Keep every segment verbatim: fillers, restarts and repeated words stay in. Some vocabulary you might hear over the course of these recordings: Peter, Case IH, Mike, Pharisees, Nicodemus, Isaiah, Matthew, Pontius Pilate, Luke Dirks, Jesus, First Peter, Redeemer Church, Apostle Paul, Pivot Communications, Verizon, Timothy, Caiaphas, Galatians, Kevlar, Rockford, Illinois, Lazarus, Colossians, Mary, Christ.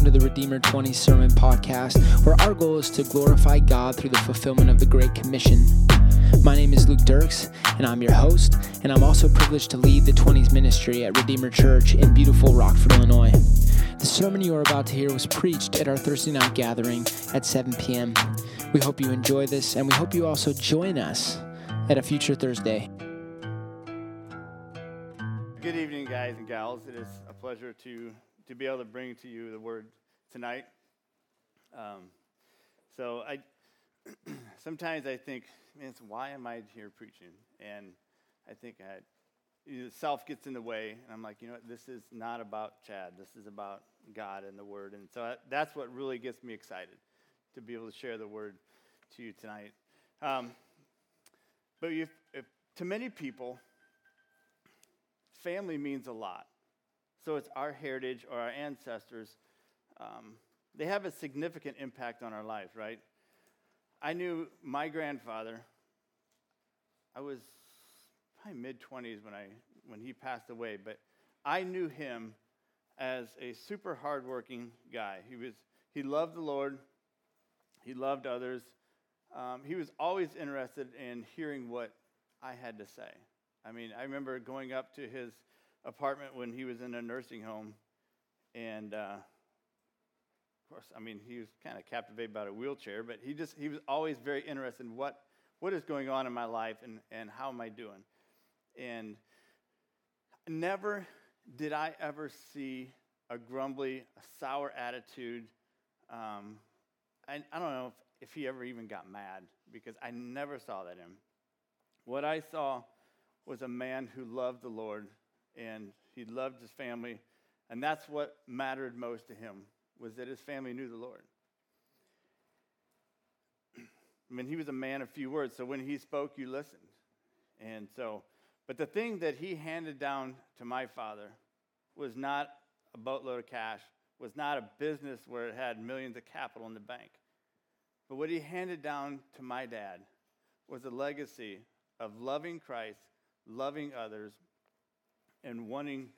welcome to the Redeemer twenty Sermon Podcast, where our goal is to glorify God through the fulfillment of the Great Commission. My name is Luke Dirks, and I'm your host, and I'm also privileged to lead the twenties ministry at Redeemer Church in beautiful Rockford, Illinois. The sermon you are about to hear was preached at our Thursday night gathering at seven p.m. We hope you enjoy this, and we hope you also join us at a future Thursday. Good evening, guys and gals. It is a pleasure to, to be able to bring to you the word tonight. Um, so I sometimes I think, man, it's, why am I here preaching? And I think I, you know, self gets in the way, and I'm like, you know what, this is not about Chad. This is about God and the word. And so I, that's what really gets me excited, to be able to share the word to you tonight. Um, but if, if, to many people, family means a lot. So it's our heritage or our ancestors. Um, they have a significant impact on our lives, right? I knew my grandfather. I was probably mid-twenties when I when he passed away, but I knew him as a super hardworking guy. He was he loved the Lord. He loved others. Um, he was always interested in hearing what I had to say. I mean, I remember going up to his apartment when he was in a nursing home, and uh, of course, I mean, he was kind of captivated by a wheelchair, but he just, he was always very interested in what, what is going on in my life and, and how am I doing. And never did I ever see a grumbly, a sour attitude. Um, I, I don't know if, if he ever even got mad, because I never saw that in him. What I saw was a man who loved the Lord, and he loved his family, and that's what mattered most to him, was that his family knew the Lord. I mean, he was a man of few words, so when he spoke, you listened. And so, but the thing that he handed down to my father was not a boatload of cash, was not a business where it had millions of capital in the bank. But what he handed down to my dad was a legacy of loving Christ, loving others, and wanting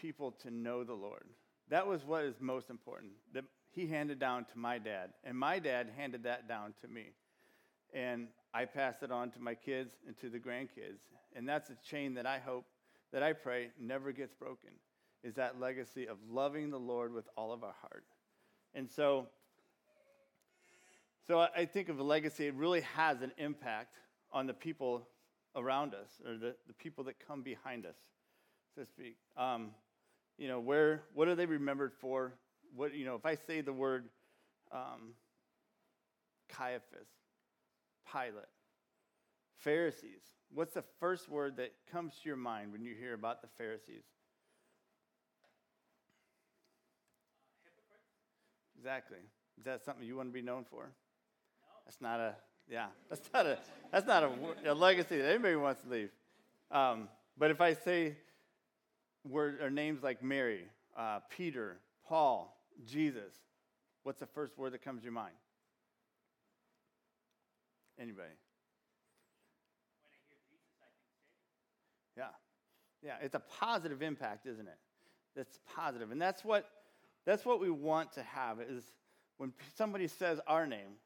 people to know the Lord. That was what is most important, that he handed down to my dad, and my dad handed that down to me. And I passed it on to my kids and to the grandkids, and that's a chain that I hope, that I pray, never gets broken, is that legacy of loving the Lord with all of our heart. And so, so I think of a legacy, it really has an impact on the people around us, or the, the people that come behind us, so to speak. Um, you know, where, what are they remembered for? What, you know, if I say the word um, Caiaphas, Pilate, Pharisees, what's the first word that comes to your mind when you hear about the Pharisees? Uh, exactly. Is that something you want to be known for? No. That's not a... Yeah, that's not a that's not a, a legacy that anybody wants to leave. Um, but if I say word or names like Mary, uh, Peter, Paul, Jesus, what's the first word that comes to your mind? Anybody? When I hear Jesus, I think Savior. Yeah, yeah, it's a positive impact, isn't it? That's positive, and that's what that's what we want to have, is when somebody says our name.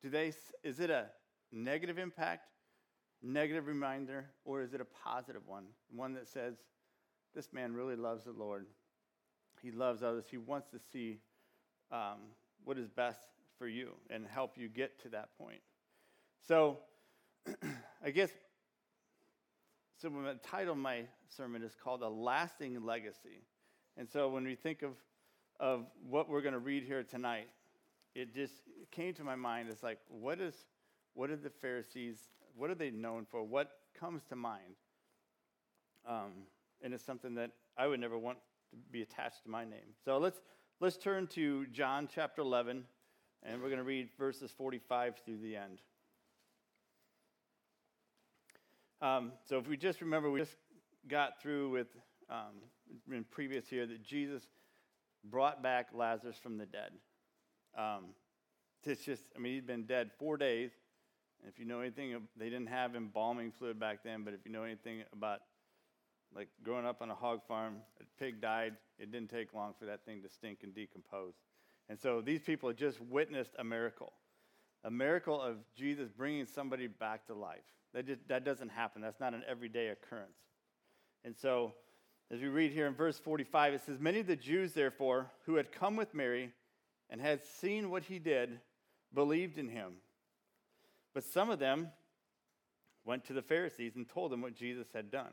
Do they? Is it a negative impact, negative reminder, or is it a positive one? One that says, this man really loves the Lord. He loves others. He wants to see um, what is best for you and help you get to that point. So I guess, so the title of my sermon is called A Lasting Legacy. And so when we think of, of what we're going to read here tonight, it just came to my mind. It's like, what is, what are the Pharisees, what are they known for? What comes to mind? Um, and it's something that I would never want to be attached to my name. So let's let's turn to John chapter eleven, and we're going to read verses forty-five through the end. Um, so if we just remember, we just got through with, um, in previous here, that Jesus brought back Lazarus from the dead. Um, it's just, I mean, he'd been dead four days, and if you know anything, they didn't have embalming fluid back then, but if you know anything about Like growing up on a hog farm, a pig died. It didn't take long for that thing to stink and decompose. And so these people had just witnessed a miracle, a miracle of Jesus bringing somebody back to life. That just, that doesn't happen. That's not an everyday occurrence. And so as we read here in verse forty-five, it says, "Many of the Jews, therefore, who had come with Mary and had seen what he did, believed in him. But some of them went to the Pharisees and told them what Jesus had done.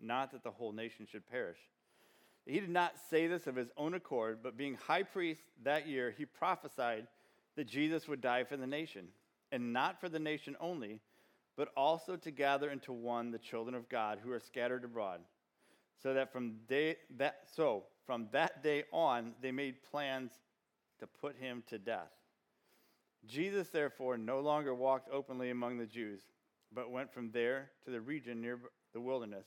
not that the whole nation should perish.' He did not say this of his own accord, but being high priest that year, he prophesied that Jesus would die for the nation, and not for the nation only, but also to gather into one the children of God who are scattered abroad. So that from day that so from that day on they made plans to put him to death. Jesus therefore no longer walked openly among the Jews, but went from there to the region near the wilderness,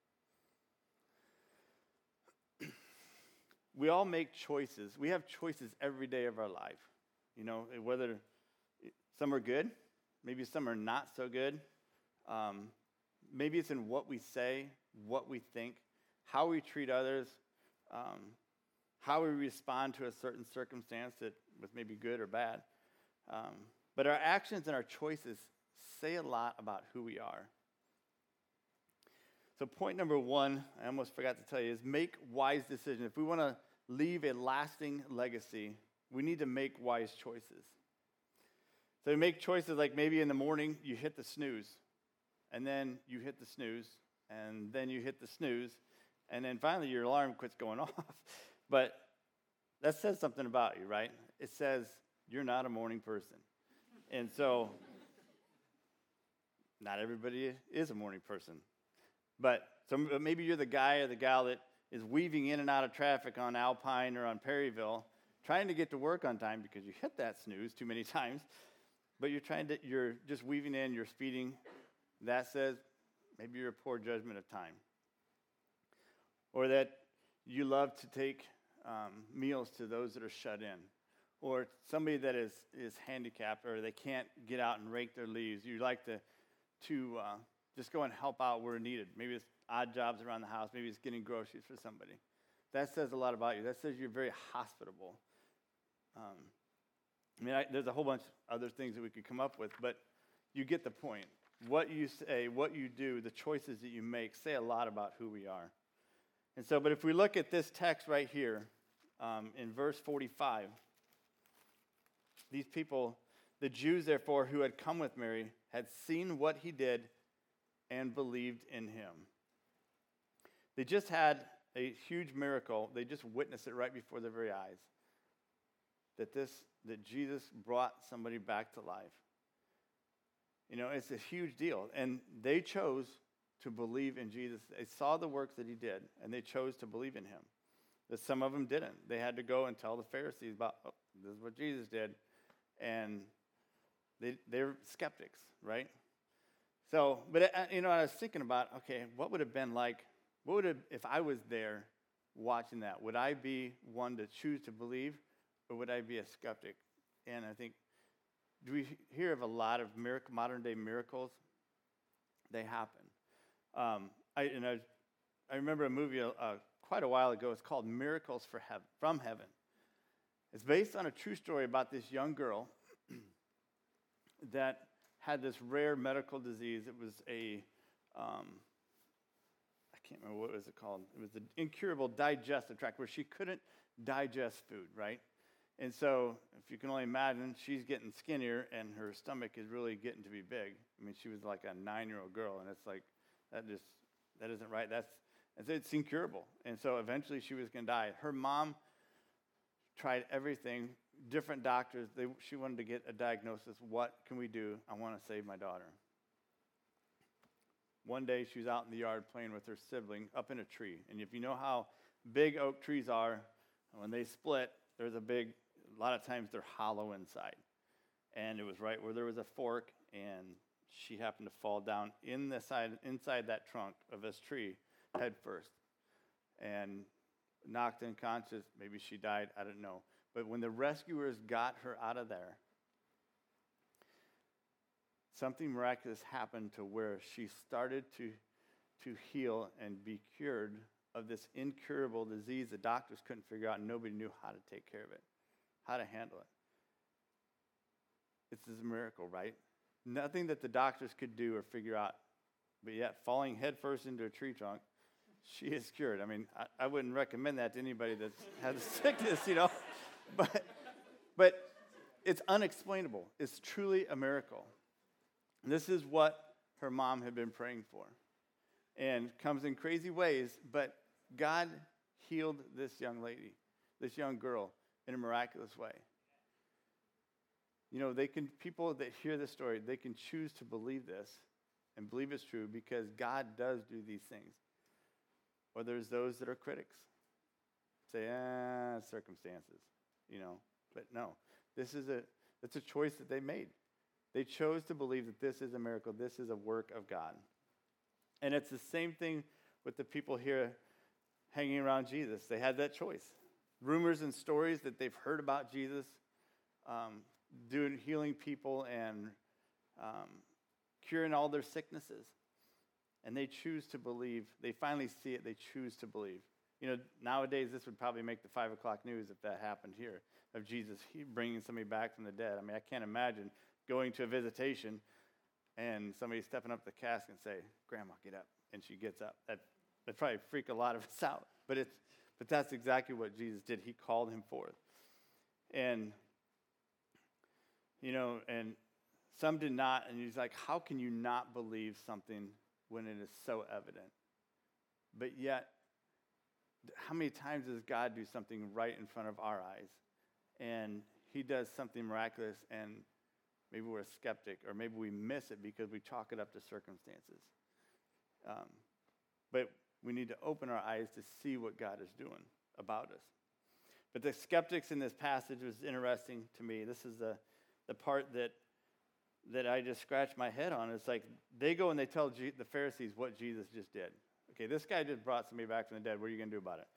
We all make choices. We have choices every day of our life. You know, whether some are good, maybe some are not so good. Um, maybe it's in what we say, what we think, how we treat others, um, how we respond to a certain circumstance that was maybe good or bad. Um, but our actions and our choices say a lot about who we are. So point number one, I almost forgot to tell you, is make wise decisions. If we want to leave a lasting legacy, we need to make wise choices. So we make choices like maybe in the morning you hit the snooze, and then you hit the snooze, and then you hit the snooze, and then finally your alarm quits going off. But that says something about you, right? It says you're not a morning person. And so not everybody is a morning person. But so maybe you're the guy or the gal that is weaving in and out of traffic on Alpine or on Perryville, trying to get to work on time because you hit that snooze too many times. But you're trying to, you're just weaving in, you're speeding. That says maybe you're a poor judgment of time, or that you love to take um, meals to those that are shut in, or somebody that is is handicapped or they can't get out and rake their leaves. You like to to uh, Just go and help out where needed. Maybe it's odd jobs around the house. Maybe it's getting groceries for somebody. That says a lot about you. That says you're very hospitable. Um, I mean, I, there's a whole bunch of other things that we could come up with, but you get the point. What you say, what you do, the choices that you make say a lot about who we are. And so, but if we look at this text right here, um, in verse forty-five, these people, the Jews, therefore, who had come with Mary, had seen what he did and believed in him. They just had a huge miracle. They just witnessed it right before their very eyes. That this, that Jesus brought somebody back to life. You know, it's a huge deal. And they chose to believe in Jesus. They saw the works that he did, and they chose to believe in him. But some of them didn't. They had to go and tell the Pharisees about, oh, this is what Jesus did. And they they're skeptics, right? So, but, you know, I was thinking about, okay, what would it have been like, what would it, if I was there watching that? Would I be one to choose to believe, or would I be a skeptic? And I think, do we hear of a lot of miracle, modern-day miracles? They happen. Um, I, and I, I remember a movie uh, quite a while ago. It's called Miracles for Heaven, from Heaven. It's based on a true story about this young girl that had this rare medical disease. It was a, um, I can't remember what was it called. It was the incurable digestive tract, where she couldn't digest food, right? And so, if you can only imagine, she's getting skinnier, and her stomach is really getting to be big. I mean, she was like a nine-year-old girl, and it's like, that just, that isn't right. That's, it's incurable. And so, eventually, she was going to die. Her mom tried everything, different doctors. They, she wanted to get a diagnosis. What can we do? I want to save my daughter. One day, she was out in the yard playing with her sibling up in a tree. And if you know how big oak trees are, when they split, there's a big... A lot of times they're hollow inside. And it was right where there was a fork, and she happened to fall down in the side, inside that trunk of this tree head first and knocked unconscious. Maybe she died, I don't know. But when the rescuers got her out of there, something miraculous happened to where she started to, to heal and be cured of this incurable disease the doctors couldn't figure out, and nobody knew how to take care of it. How to handle it. This is a miracle, right? Nothing that the doctors could do or figure out, but yet falling headfirst into a tree trunk, she is cured. I mean, I, I wouldn't recommend that to anybody that has a sickness, you know, but but it's unexplainable. It's truly a miracle. And this is what her mom had been praying for, and comes in crazy ways, but God healed this young lady, this young girl, in a miraculous way. You know, they can, people that hear this story, they can choose to believe this and believe it's true because God does do these things. Or there's those that are critics. Say, ah, circumstances, you know. But no, this is a, it's a choice that they made. They chose to believe that this is a miracle, this is a work of God. And it's the same thing with the people here hanging around Jesus. They had that choice. Rumors and stories that they've heard about Jesus um, doing healing people and um, curing all their sicknesses. And they choose to believe. They finally see it. They choose to believe. You know, nowadays this would probably make the five o'clock news if that happened here, of Jesus bringing somebody back from the dead. I mean, I can't imagine going to a visitation and somebody stepping up the cask and say, "Grandma, get up," and she gets up. That that'd probably freak a lot of us out. But it's But that's exactly what Jesus did. He called him forth. And, you know, and some did not. And he's like, how can you not believe something when it is so evident? But yet, how many times does God do something right in front of our eyes? And he does something miraculous, and maybe we're a skeptic, or maybe we miss it because we chalk it up to circumstances. Um, but... We need to open our eyes to see what God is doing about us. But the skeptics in this passage was interesting to me. This is the, the part that that I just scratched my head on. It's like they go and they tell G- the Pharisees what Jesus just did. Okay, this guy just brought somebody back from the dead. What are you going to do about it?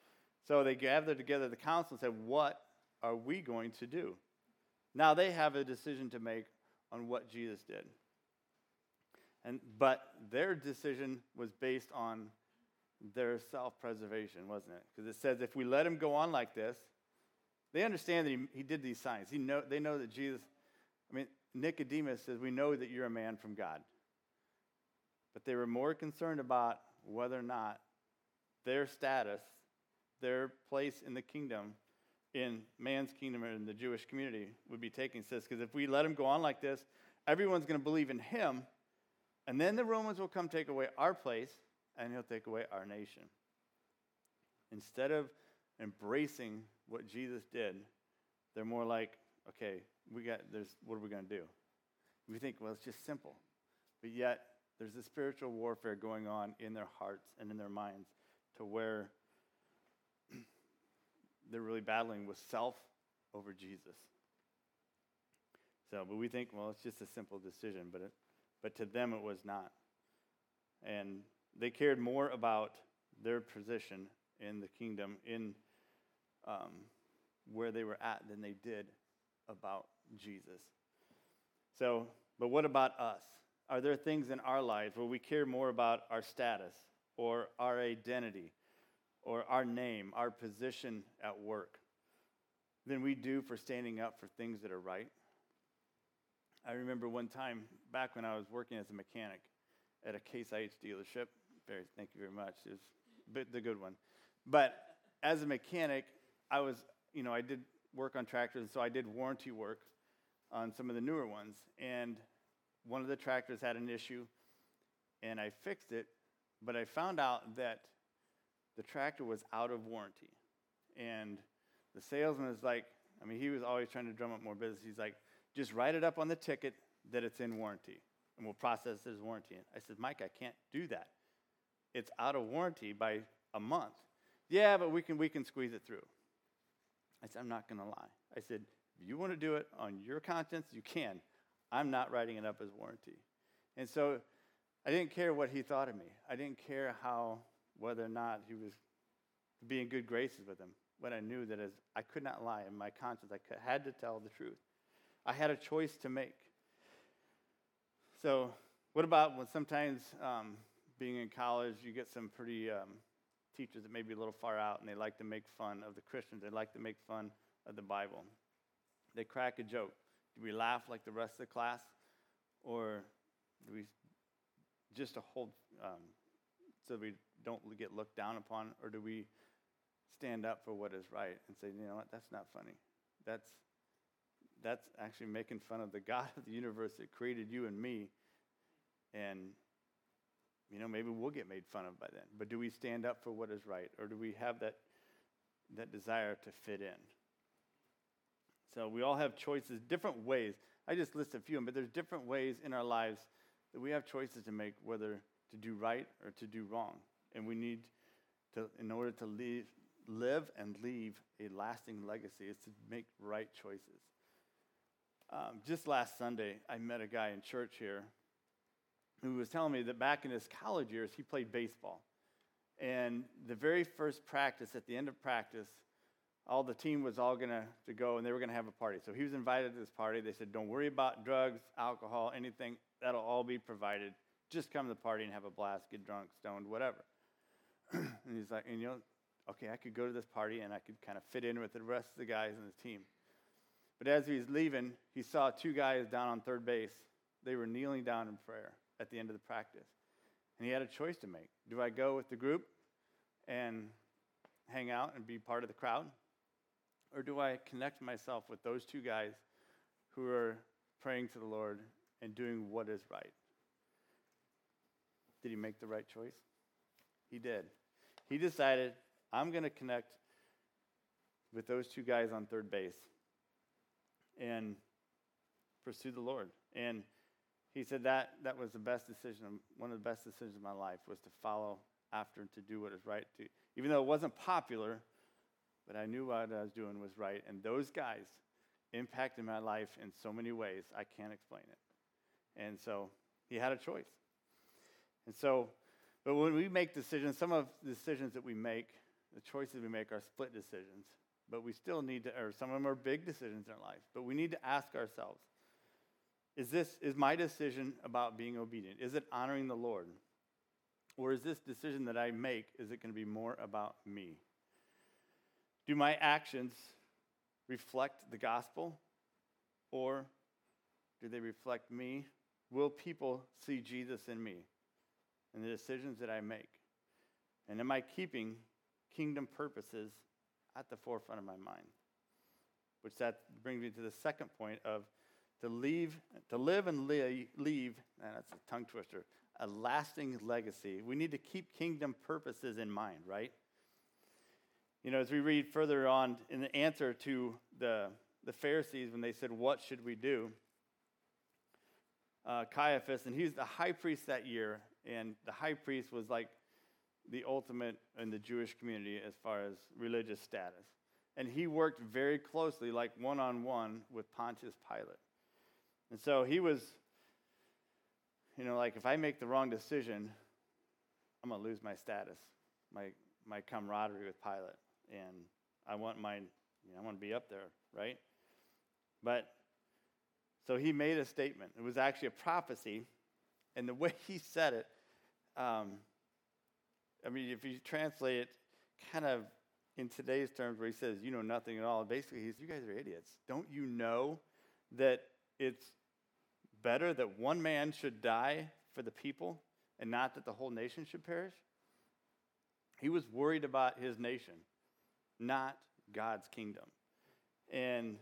So they gathered together the council and said, what are we going to do? Now they have a decision to make on what Jesus did. And but their decision was based on their self-preservation, wasn't it? Because it says if we let him go on like this, they understand that he, he did these signs. He know, they know that Jesus, I mean, Nicodemus says, we know that you're a man from God. But they were more concerned about whether or not their status, their place in the kingdom, in man's kingdom or in the Jewish community would be taken. It says, because if we let him go on like this, everyone's going to believe in him, and then the Romans will come take away our place, and he'll take away our nation. Instead of embracing what Jesus did, they're more like, okay, we got there's what are we going to do? We think, well, it's just simple. But yet, there's this spiritual warfare going on in their hearts and in their minds to where they're really battling with self over Jesus. So, but we think, well, it's just a simple decision, but it, but to them it was not. And they cared more about their position in the kingdom, in um, where they were at, than they did about Jesus. So, but what about us? Are there things in our lives where we care more about our status or our identity or our name, our position at work, than we do for standing up for things that are right? I remember one time back when I was working as a mechanic at a Case I H dealership. Very, thank you very much. It was but the good one. But as a mechanic, I was, you know, I did work on tractors, and so I did warranty work on some of the newer ones. And one of the tractors had an issue, and I fixed it, but I found out that the tractor was out of warranty. And the salesman is like, I mean, he was always trying to drum up more business. He's like, just write it up on the ticket that it's in warranty, and we'll process it as warranty. And I said, Mike, I can't do that. It's out of warranty by a month. Yeah, but we can we can squeeze it through. I said, I'm not going to lie. I said, if you want to do it on your conscience, you can. I'm not writing it up as warranty. And so I didn't care what he thought of me. I didn't care how, whether or not he was being good graces with him. What I knew that is, I could not lie in my conscience. I could, had to tell the truth. I had a choice to make. So what about when sometimes um, being in college, you get some pretty um, teachers that may be a little far out, and they like to make fun of the Christians. They like to make fun of the Bible. They crack a joke. Do we laugh like the rest of the class, or do we just to hold um, so we don't get looked down upon, or do we stand up for what is right and say, you know what, that's not funny. That's that's actually making fun of the God of the universe that created you and me, and you know maybe we'll get made fun of by then. But do we stand up for what is right, or do we have that that desire to fit in? So we all have choices, different ways. I just list a few of them, but there's different ways in our lives that we have choices to make, whether to do right or to do wrong. And we need to, in order to live, live and leave a lasting legacy, is to make right choices. Um, just last Sunday, I met a guy in church here who was telling me that back in his college years, he played baseball. And the very first practice, at the end of practice, all the team was all going to go, and they were going to have a party. So he was invited to this party. They said, don't worry about drugs, alcohol, anything. That'll all be provided. Just come to the party and have a blast, get drunk, stoned, whatever. And he's like, and you know, okay, I could go to this party, and I could kind of fit in with the rest of the guys on the team. But as he was leaving, he saw two guys down on third base. They were kneeling down in prayer at the end of the practice. And he had a choice to make. Do I go with the group and hang out and be part of the crowd? Or do I connect myself with those two guys who are praying to the Lord and doing what is right? Did he make the right choice? He did. He decided, I'm going to connect with those two guys on third base and pursue the Lord. And he said that that was the best decision, one of the best decisions of my life, was to follow after and to do what is right. To, even though it wasn't popular, but I knew what I was doing was right. And those guys impacted my life in so many ways, I can't explain it. And so he had a choice. And so, but when we make decisions, some of the decisions that we make, the choices we make, are split decisions. But we still need to, or some of them are big decisions in our life, but we need to ask ourselves, is this, is my decision about being obedient? Is it honoring the Lord? Or is this decision that I make, is it going to be more about me? Do my actions reflect the gospel, or do they reflect me? Will people see Jesus in me and the decisions that I make? And am I keeping kingdom purposes at the forefront of my mind? Which that brings me to the second point of to leave, to live and leave, leave and that's a tongue twister, a lasting legacy. We need to keep kingdom purposes in mind, right? You know, as we read further on in the answer to the, the Pharisees when they said, what should we do? Uh, Caiaphas, and he was the high priest that year, and the high priest was like the ultimate in the Jewish community as far as religious status. And he worked very closely, like one-on-one, with Pontius Pilate. And so he was, you know, like, if I make the wrong decision, I'm going to lose my status, my my camaraderie with Pilate. And I want my, you know, I want to be up there, right? But so he made a statement. It was actually a prophecy, and the way he said it, um, I mean, if you translate it, kind of in today's terms, where he says, "You know nothing at all." Basically, he's, "You guys are idiots. Don't you know that it's better that one man should die for the people, and not that the whole nation should perish?" He was worried about his nation, not God's kingdom. And,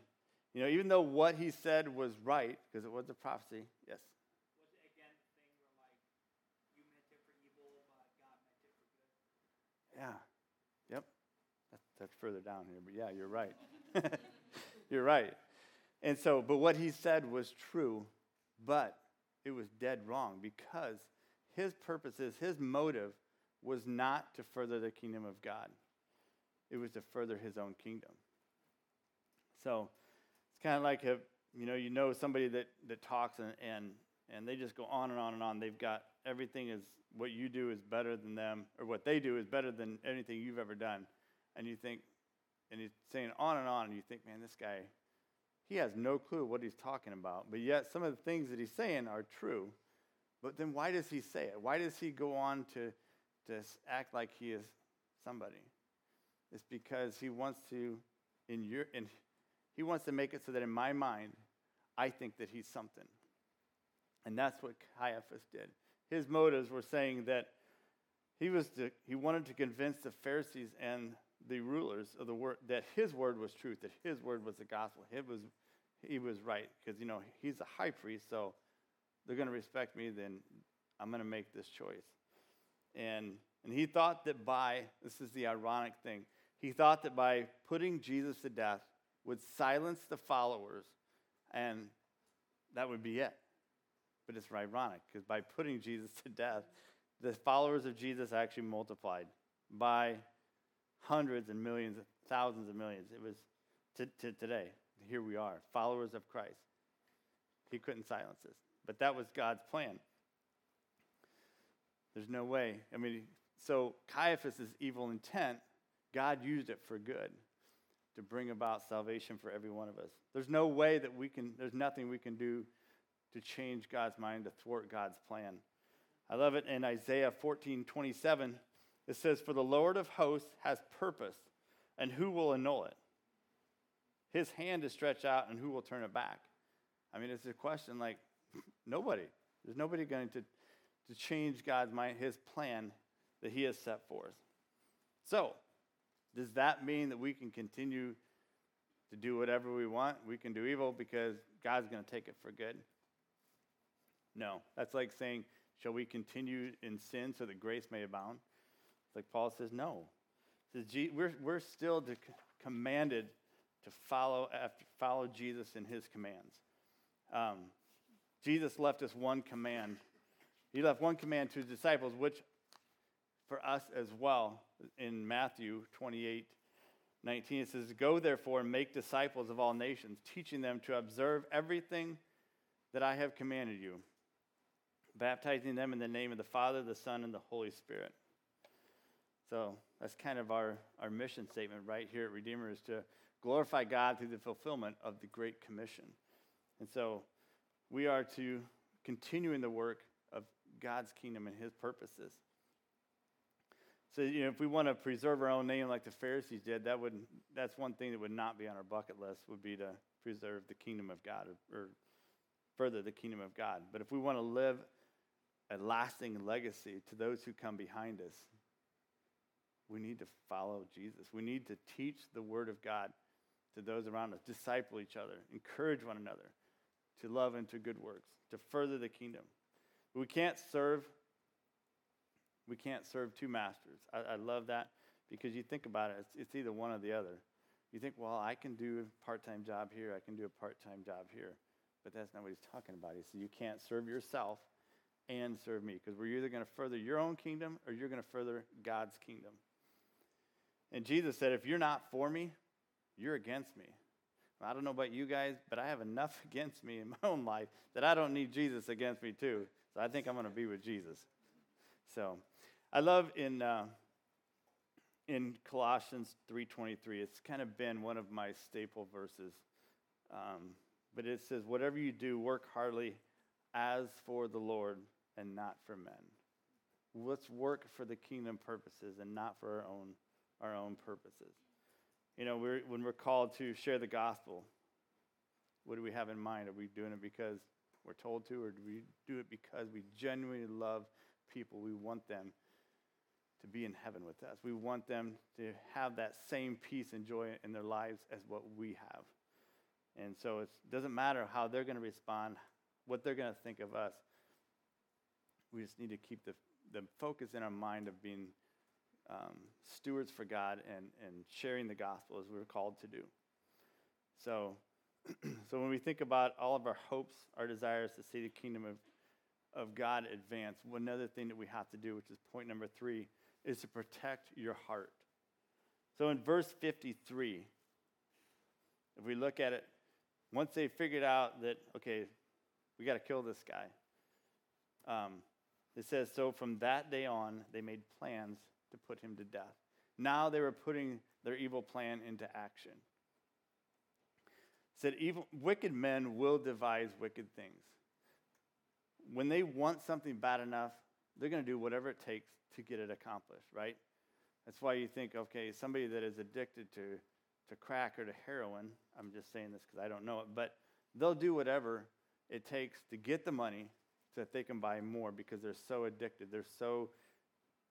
you know, even though what he said was right, because it was a prophecy, yes. Was it again the thing where, like, you meant it for evil, but God meant it for good? Yeah. Yep. That's, that's further down here, but yeah, you're right. You're right. And so, but what he said was true, but it was dead wrong because his purposes, his motive was not to further the kingdom of God. It was to further his own kingdom. So it's kind of like, a, you know, you know somebody that, that talks and, and and they just go on and on and on. They've got everything is, what you do is better than them, or what they do is better than anything you've ever done. And you think, and he's saying on and on, and you think, man, this guy, he has no clue what he's talking about. But yet some of the things that he's saying are true. But then why does he say it? Why does he go on to, to act like he is somebody? It's because he wants to, in your, in, he wants to make it so that in my mind, I think that he's something. And that's what Caiaphas did. His motives were saying that he was to, he wanted to convince the Pharisees and the rulers of the word that his word was truth, that his word was the gospel. He was, he was right because, you know, he's a high priest, so they're going to respect me, then I'm going to make this choice. And and he thought that by, this is the ironic thing, he thought that by putting Jesus to death would silence the followers, and that would be it. But it's ironic, because by putting Jesus to death, the followers of Jesus actually multiplied by hundreds and millions, thousands of millions. It was to, to today. Here we are, followers of Christ. He couldn't silence this. But that was God's plan. There's no way. I mean, so Caiaphas' evil intent, God used it for good to bring about salvation for every one of us. There's no way that we can, there's nothing we can do to change God's mind, to thwart God's plan. I love it in Isaiah fourteen twenty-seven. It says, "For the Lord of hosts has purpose, and who will annul it? His hand is stretched out, and who will turn it back?" I mean, it's a question like, nobody. There's nobody going to, to change God's mind, his plan that he has set forth. So, does that mean that we can continue to do whatever we want? We can do evil because God's going to take it for good? No. That's like saying, shall we continue in sin so that grace may abound? It's like Paul says, no. Says, we're, we're still to, commanded to follow after, follow Jesus and his commands. Um, Jesus left us one command. He left one command to his disciples, which for us as well, in Matthew twenty-eight nineteen, it says, "Go therefore and make disciples of all nations, teaching them to observe everything that I have commanded you, baptizing them in the name of the Father, the Son, and the Holy Spirit." So that's kind of our, our mission statement right here at Redeemer, is to glorify God through the fulfillment of the Great Commission. And so we are to continue in the work of God's kingdom and his purposes. So, you know, if we want to preserve our own name like the Pharisees did, that would that's one thing that would not be on our bucket list, would be to preserve the kingdom of God, or, or further the kingdom of God. But if we want to live a lasting legacy to those who come behind us, we need to follow Jesus. We need to teach the word of God to those around us, disciple each other, encourage one another, to love and to good works, to further the kingdom. We can't serve, we can't serve two masters. I, I love that, because you think about it, it's, it's either one or the other. You think, well, I can do a part-time job here, I can do a part-time job here, but that's not what he's talking about. He says you can't serve yourself and serve me, because we're either going to further your own kingdom or you're going to further God's kingdom. And Jesus said, if you're not for me, you're against me. I don't know about you guys, but I have enough against me in my own life that I don't need Jesus against me too. So I think I'm going to be with Jesus. So I love in uh, in Colossians three twenty-three, it's kind of been one of my staple verses. Um, but it says, whatever you do, work heartily as for the Lord and not for men. Let's work for the kingdom purposes and not for our own our own purposes. You know, we're, when we're called to share the gospel, what do we have in mind? Are we doing it because we're told to, or do we do it because we genuinely love people? We want them to be in heaven with us. We want them to have that same peace and joy in their lives as what we have. And so it doesn't matter how they're going to respond, what they're going to think of us. We just need to keep the, the focus in our mind of being um, stewards for God and, and sharing the gospel as we were called to do. So, so when we think about all of our hopes, our desires to see the kingdom of, of God advance, one other thing that we have to do, which is point number three, is to protect your heart. So in verse fifty-three, if we look at it, once they figured out that, okay, we got to kill this guy, um, it says, so from that day on, they made plans to put him to death. Now they were putting their evil plan into action. It said, evil, wicked men will devise wicked things. When they want something bad enough, they're going to do whatever it takes to get it accomplished, right? That's why you think, okay, somebody that is addicted to, to crack or to heroin, I'm just saying this because I don't know it, but they'll do whatever it takes to get the money so that they can buy more because they're so addicted, they're so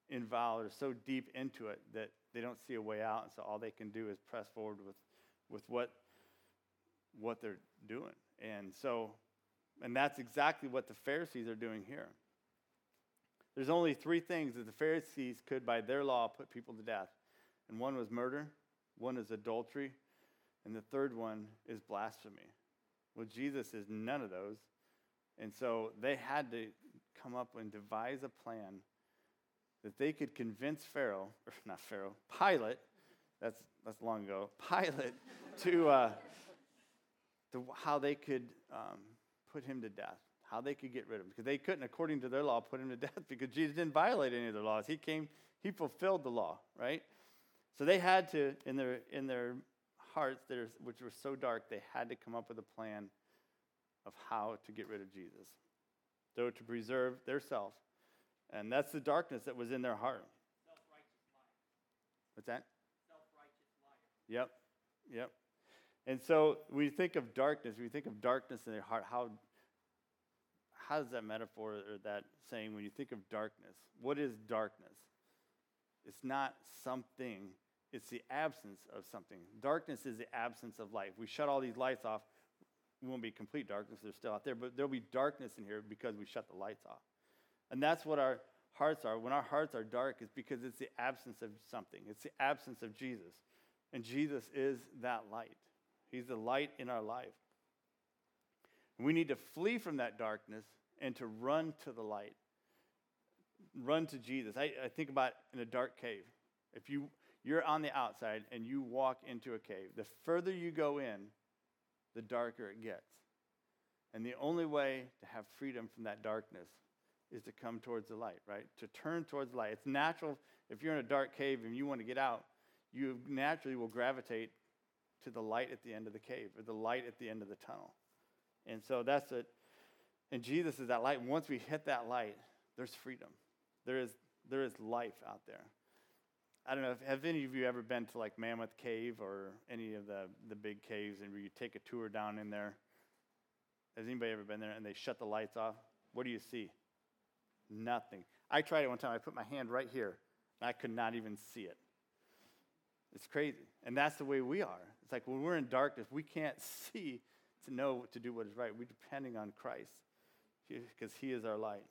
involved, they're so deep into it that they don't see a way out, and so all they can do is press forward with, with what, what they're doing. And so... And that's exactly what the Pharisees are doing here. There's only three things that the Pharisees could, by their law, put people to death. And one was murder, one is adultery, and the third one is blasphemy. Well, Jesus is none of those. And so they had to come up and devise a plan that they could convince Pharaoh, or not Pharaoh, Pilate, that's that's long ago, Pilate, to, uh, to how they could... Um, put him to death, how they could get rid of him. Because they couldn't, according to their law, put him to death because Jesus didn't violate any of their laws. He came, he fulfilled the law, right? So they had to, in their in their hearts, that are, which were so dark, they had to come up with a plan of how to get rid of Jesus. So to preserve their self. And that's the darkness that was in their heart. Self-righteous liar. What's that? Self-righteous liar. Yep, yep. And so we think of darkness, we think of darkness in their heart. How, how does that metaphor or that saying, when you think of darkness, what is darkness? It's not something, it's the absence of something. Darkness is the absence of light. If we shut all these lights off, it won't be complete darkness, they're still out there, but there'll be darkness in here because we shut the lights off. And that's what our hearts are. When our hearts are dark, it's because it's the absence of something. It's the absence of Jesus. And Jesus is that light. He's the light in our life. We need to flee from that darkness and to run to the light. Run to Jesus. I, I think about in a dark cave. If you, you're on the outside and you walk into a cave, the further you go in, the darker it gets. And the only way to have freedom from that darkness is to come towards the light, right? To turn towards the light. It's natural. If you're in a dark cave and you want to get out, you naturally will gravitate to the light at the end of the cave, or the light at the end of the tunnel. And so that's it. And Jesus is that light. And once we hit that light, there's freedom. There is there is life out there. I don't know, if, have any of you ever been to like Mammoth Cave or any of the, the big caves and where you take a tour down in there? Has anybody ever been there and they shut the lights off? What do you see? Nothing. I tried it one time. I put my hand right here, and I could not even see it. It's crazy. And that's the way we are. It's like when we're in darkness, we can't see to know what to do what is right. We're depending on Christ because he is our light.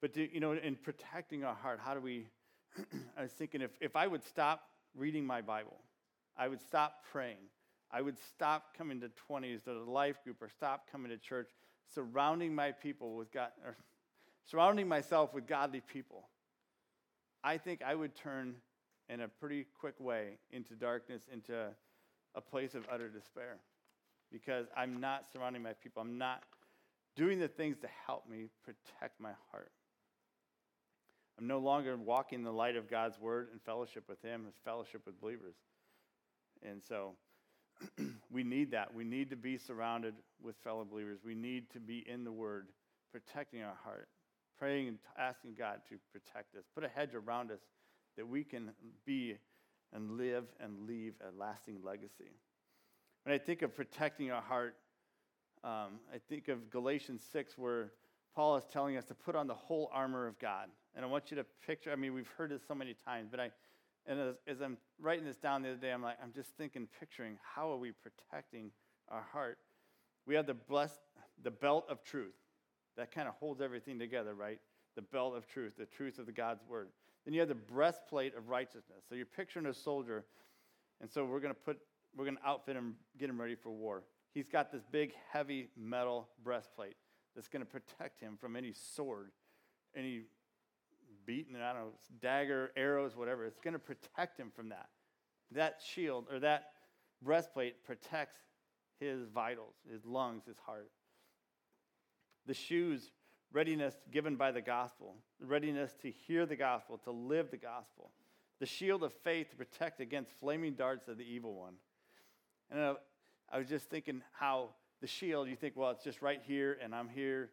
But, to, you know, in protecting our heart, how do we, I was thinking if, if I would stop reading my Bible, I would stop praying, I would stop coming to twenties or the life group or stop coming to church, surrounding my people with God, or surrounding myself with godly people, I think I would turn in a pretty quick way into darkness, into a place of utter despair. Because I'm not surrounding my people. I'm not doing the things to help me protect my heart. I'm no longer walking in the light of God's word and fellowship with him, and fellowship with believers. And so we need that. We need to be surrounded with fellow believers. We need to be in the word, protecting our heart, praying and asking God to protect us, put a hedge around us, that we can be and live and leave a lasting legacy. When I think of protecting our heart, um, I think of Galatians six, where Paul is telling us to put on the whole armor of God. And I want you to picture, I mean, we've heard this so many times, but I, and as, as I'm writing this down the other day, I'm like, I'm just thinking, picturing, how are we protecting our heart? We have the blessed, the belt of truth. That kind of holds everything together, right? The belt of truth, the truth of the God's word. Then you have the breastplate of righteousness. So you're picturing a soldier, and so we're going to put, we're going to outfit him, get him ready for war. He's got this big, heavy metal breastplate that's going to protect him from any sword, any beating, I don't know, dagger, arrows, whatever. It's going to protect him from that. That shield or that breastplate protects his vitals, his lungs, his heart. The shoes, readiness given by the gospel, the readiness to hear the gospel, to live the gospel. The shield of faith to protect against flaming darts of the evil one. And I, I was just thinking how the shield, you think, well, it's just right here and I'm here.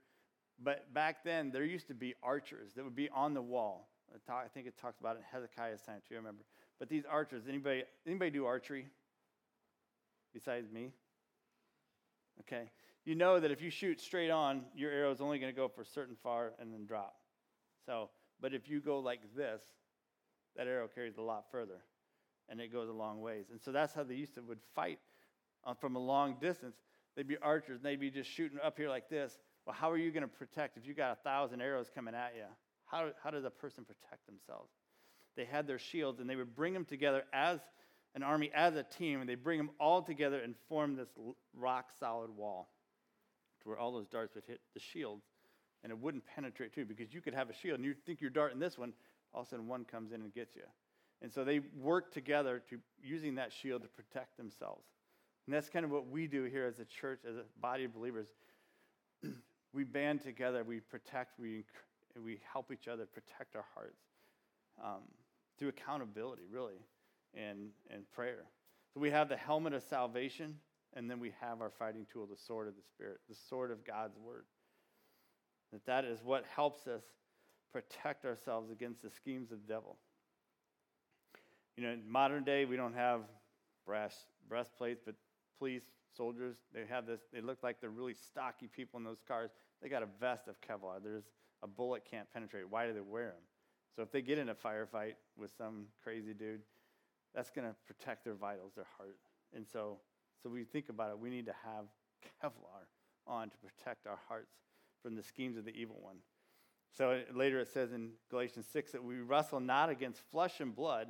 But back then, there used to be archers that would be on the wall. I think it talks about it in Hezekiah's time too, I remember. But these archers, anybody anybody do archery besides me? Okay. You know that if you shoot straight on, your arrow is only going to go for a certain far and then drop. So, but if you go like this, that arrow carries a lot further, and it goes a long ways. And so that's how they used to would fight from a long distance. They'd be archers, and they'd be just shooting up here like this. Well, how are you going to protect if you got a thousand arrows coming at you? How how does a person protect themselves? They had their shields, and they would bring them together as an army, as a team, and they bring them all together and form this rock-solid wall to where all those darts would hit the shields, and it wouldn't penetrate too, because you could have a shield, and you think you're darting this one, all of a sudden one comes in and gets you. And so they work together to using that shield to protect themselves. And that's kind of what we do here as a church, as a body of believers. We band together, we protect, we we help each other protect our hearts um, through accountability, really, and, and prayer. So we have the helmet of salvation, and then we have our fighting tool, the sword of the Spirit, the sword of God's word. That that is what helps us protect ourselves against the schemes of the devil. You know, in modern day, we don't have brass breastplates, but police, soldiers, they have this, they look like they're really stocky people in those cars. They got a vest of Kevlar. There's a bullet can't penetrate. Why do they wear them? So if they get in a firefight with some crazy dude, that's going to protect their vitals, their heart. And so, so we think about it, we need to have Kevlar on to protect our hearts from the schemes of the evil one. So later it says in Galatians six that we wrestle not against flesh and blood,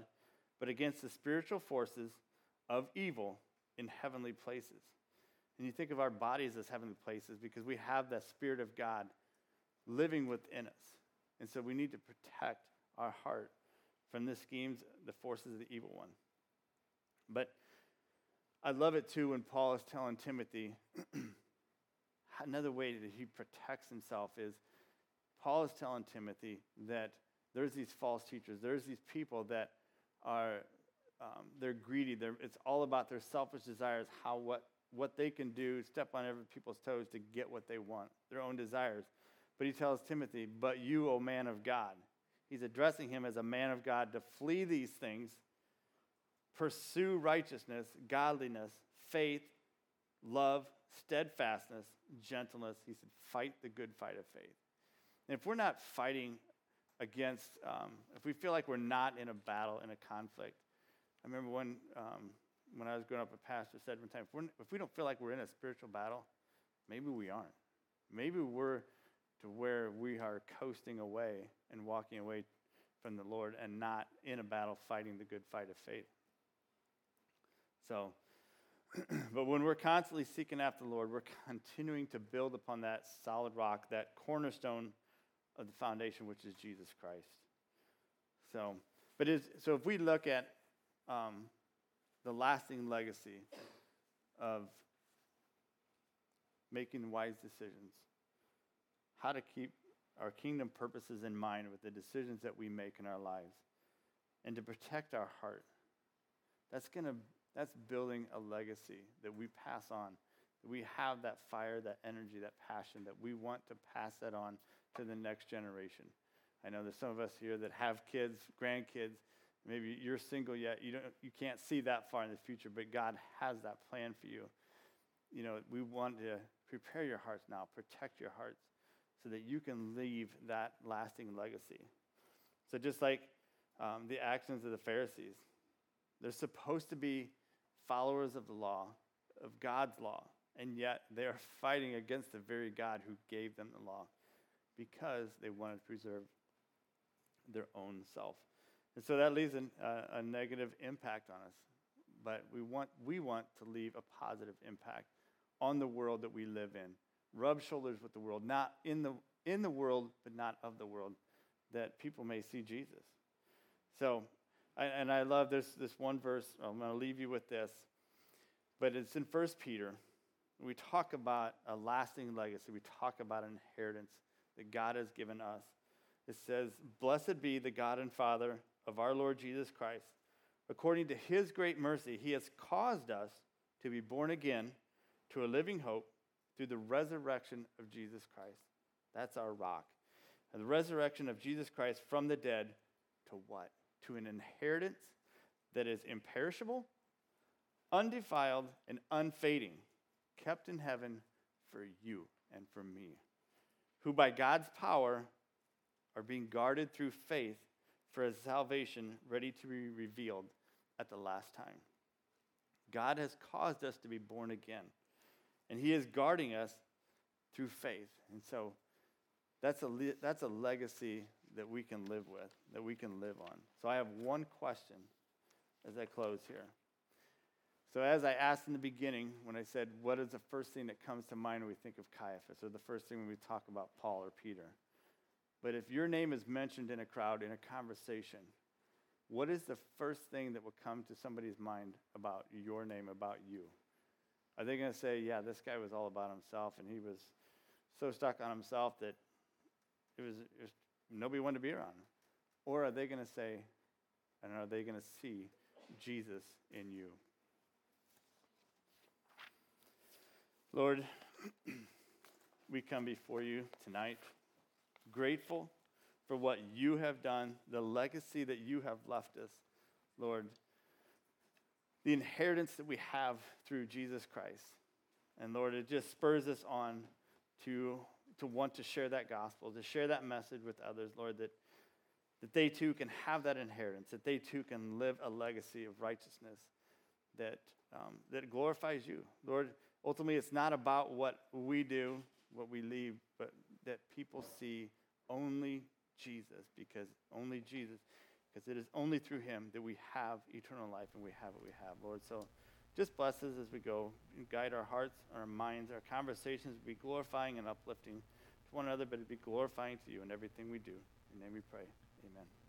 but against the spiritual forces of evil in heavenly places. And you think of our bodies as heavenly places because we have the Spirit of God living within us. And so we need to protect our heart from the schemes, the forces of the evil one. But I love it too when Paul is telling Timothy, another way that he protects himself is, Paul is telling Timothy that there's these false teachers. There's these people that are, um, they're greedy. They're, it's all about their selfish desires, how what, what they can do, step on other people's toes to get what they want, their own desires. But he tells Timothy, but you, O man of God. He's addressing him as a man of God to flee these things, pursue righteousness, godliness, faith, love, steadfastness, gentleness. He said, fight the good fight of faith. And if we're not fighting against, um, if we feel like we're not in a battle, in a conflict, I remember when um, when I was growing up, a pastor said one time, if, we're, if we don't feel like we're in a spiritual battle, maybe we aren't. Maybe we're to where we are coasting away and walking away from the Lord and not in a battle fighting the good fight of faith. So, but when we're constantly seeking after the Lord, we're continuing to build upon that solid rock, that cornerstone of the foundation, which is Jesus Christ. So, but is so if we look at um, the lasting legacy of making wise decisions, how to keep our kingdom purposes in mind with the decisions that we make in our lives, and to protect our heart, that's gonna that's building a legacy that we pass on. That we have that fire, that energy, that passion, that we want to pass that on to the next generation. I know there's some of us here that have kids, grandkids. Maybe you're single yet. You don't, you can't see that far in the future, but God has that plan for you. You know, we want to prepare your hearts now, protect your hearts, so that you can leave that lasting legacy. So just like um, the actions of the Pharisees, they're supposed to be followers of the law, of God's law, and yet they are fighting against the very God who gave them the law because they wanted to preserve their own self. And so that leaves an, uh, a negative impact on us. But we want we want to leave a positive impact on the world that we live in. Rub shoulders with the world, not in the in the world, but not of the world, that people may see Jesus. So, and I love this this one verse. I'm going to leave you with this, but it's in First Peter. We talk about a lasting legacy. We talk about an inheritance that God has given us. It says, "Blessed be the God and Father of our Lord Jesus Christ. According to his great mercy, he has caused us to be born again to a living hope through the resurrection of Jesus Christ." That's our rock. And the resurrection of Jesus Christ from the dead to what? To an inheritance that is imperishable, undefiled, and unfading, kept in heaven for you and for me, who by God's power are being guarded through faith for a salvation ready to be revealed at the last time. God has caused us to be born again, and he is guarding us through faith. And so that's a le- that's a legacy that we can live with, that we can live on. So I have one question as I close here. So as I asked in the beginning, when I said, what is the first thing that comes to mind when we think of Caiaphas, or the first thing when we talk about Paul or Peter? But if your name is mentioned in a crowd, in a conversation, what is the first thing that will come to somebody's mind about your name, about you? Are they going to say, yeah, this guy was all about himself, and he was so stuck on himself that it was, it was nobody wanted to be around him? Or are they going to say, and are they going to see Jesus in you? Lord, we come before you tonight, grateful for what you have done, the legacy that you have left us, Lord, the inheritance that we have through Jesus Christ. And Lord, it just spurs us on to, to want to share that gospel, to share that message with others, Lord, that, that they too can have that inheritance, that they too can live a legacy of righteousness that, um, that glorifies you. Lord, ultimately, it's not about what we do, what we leave, but that people see only Jesus, because only Jesus, because it is only through him that we have eternal life and we have what we have, Lord. So just bless us as we go and guide our hearts, our minds, our conversations to be glorifying and uplifting to one another, but to be glorifying to you in everything we do. In your name we pray. Amen.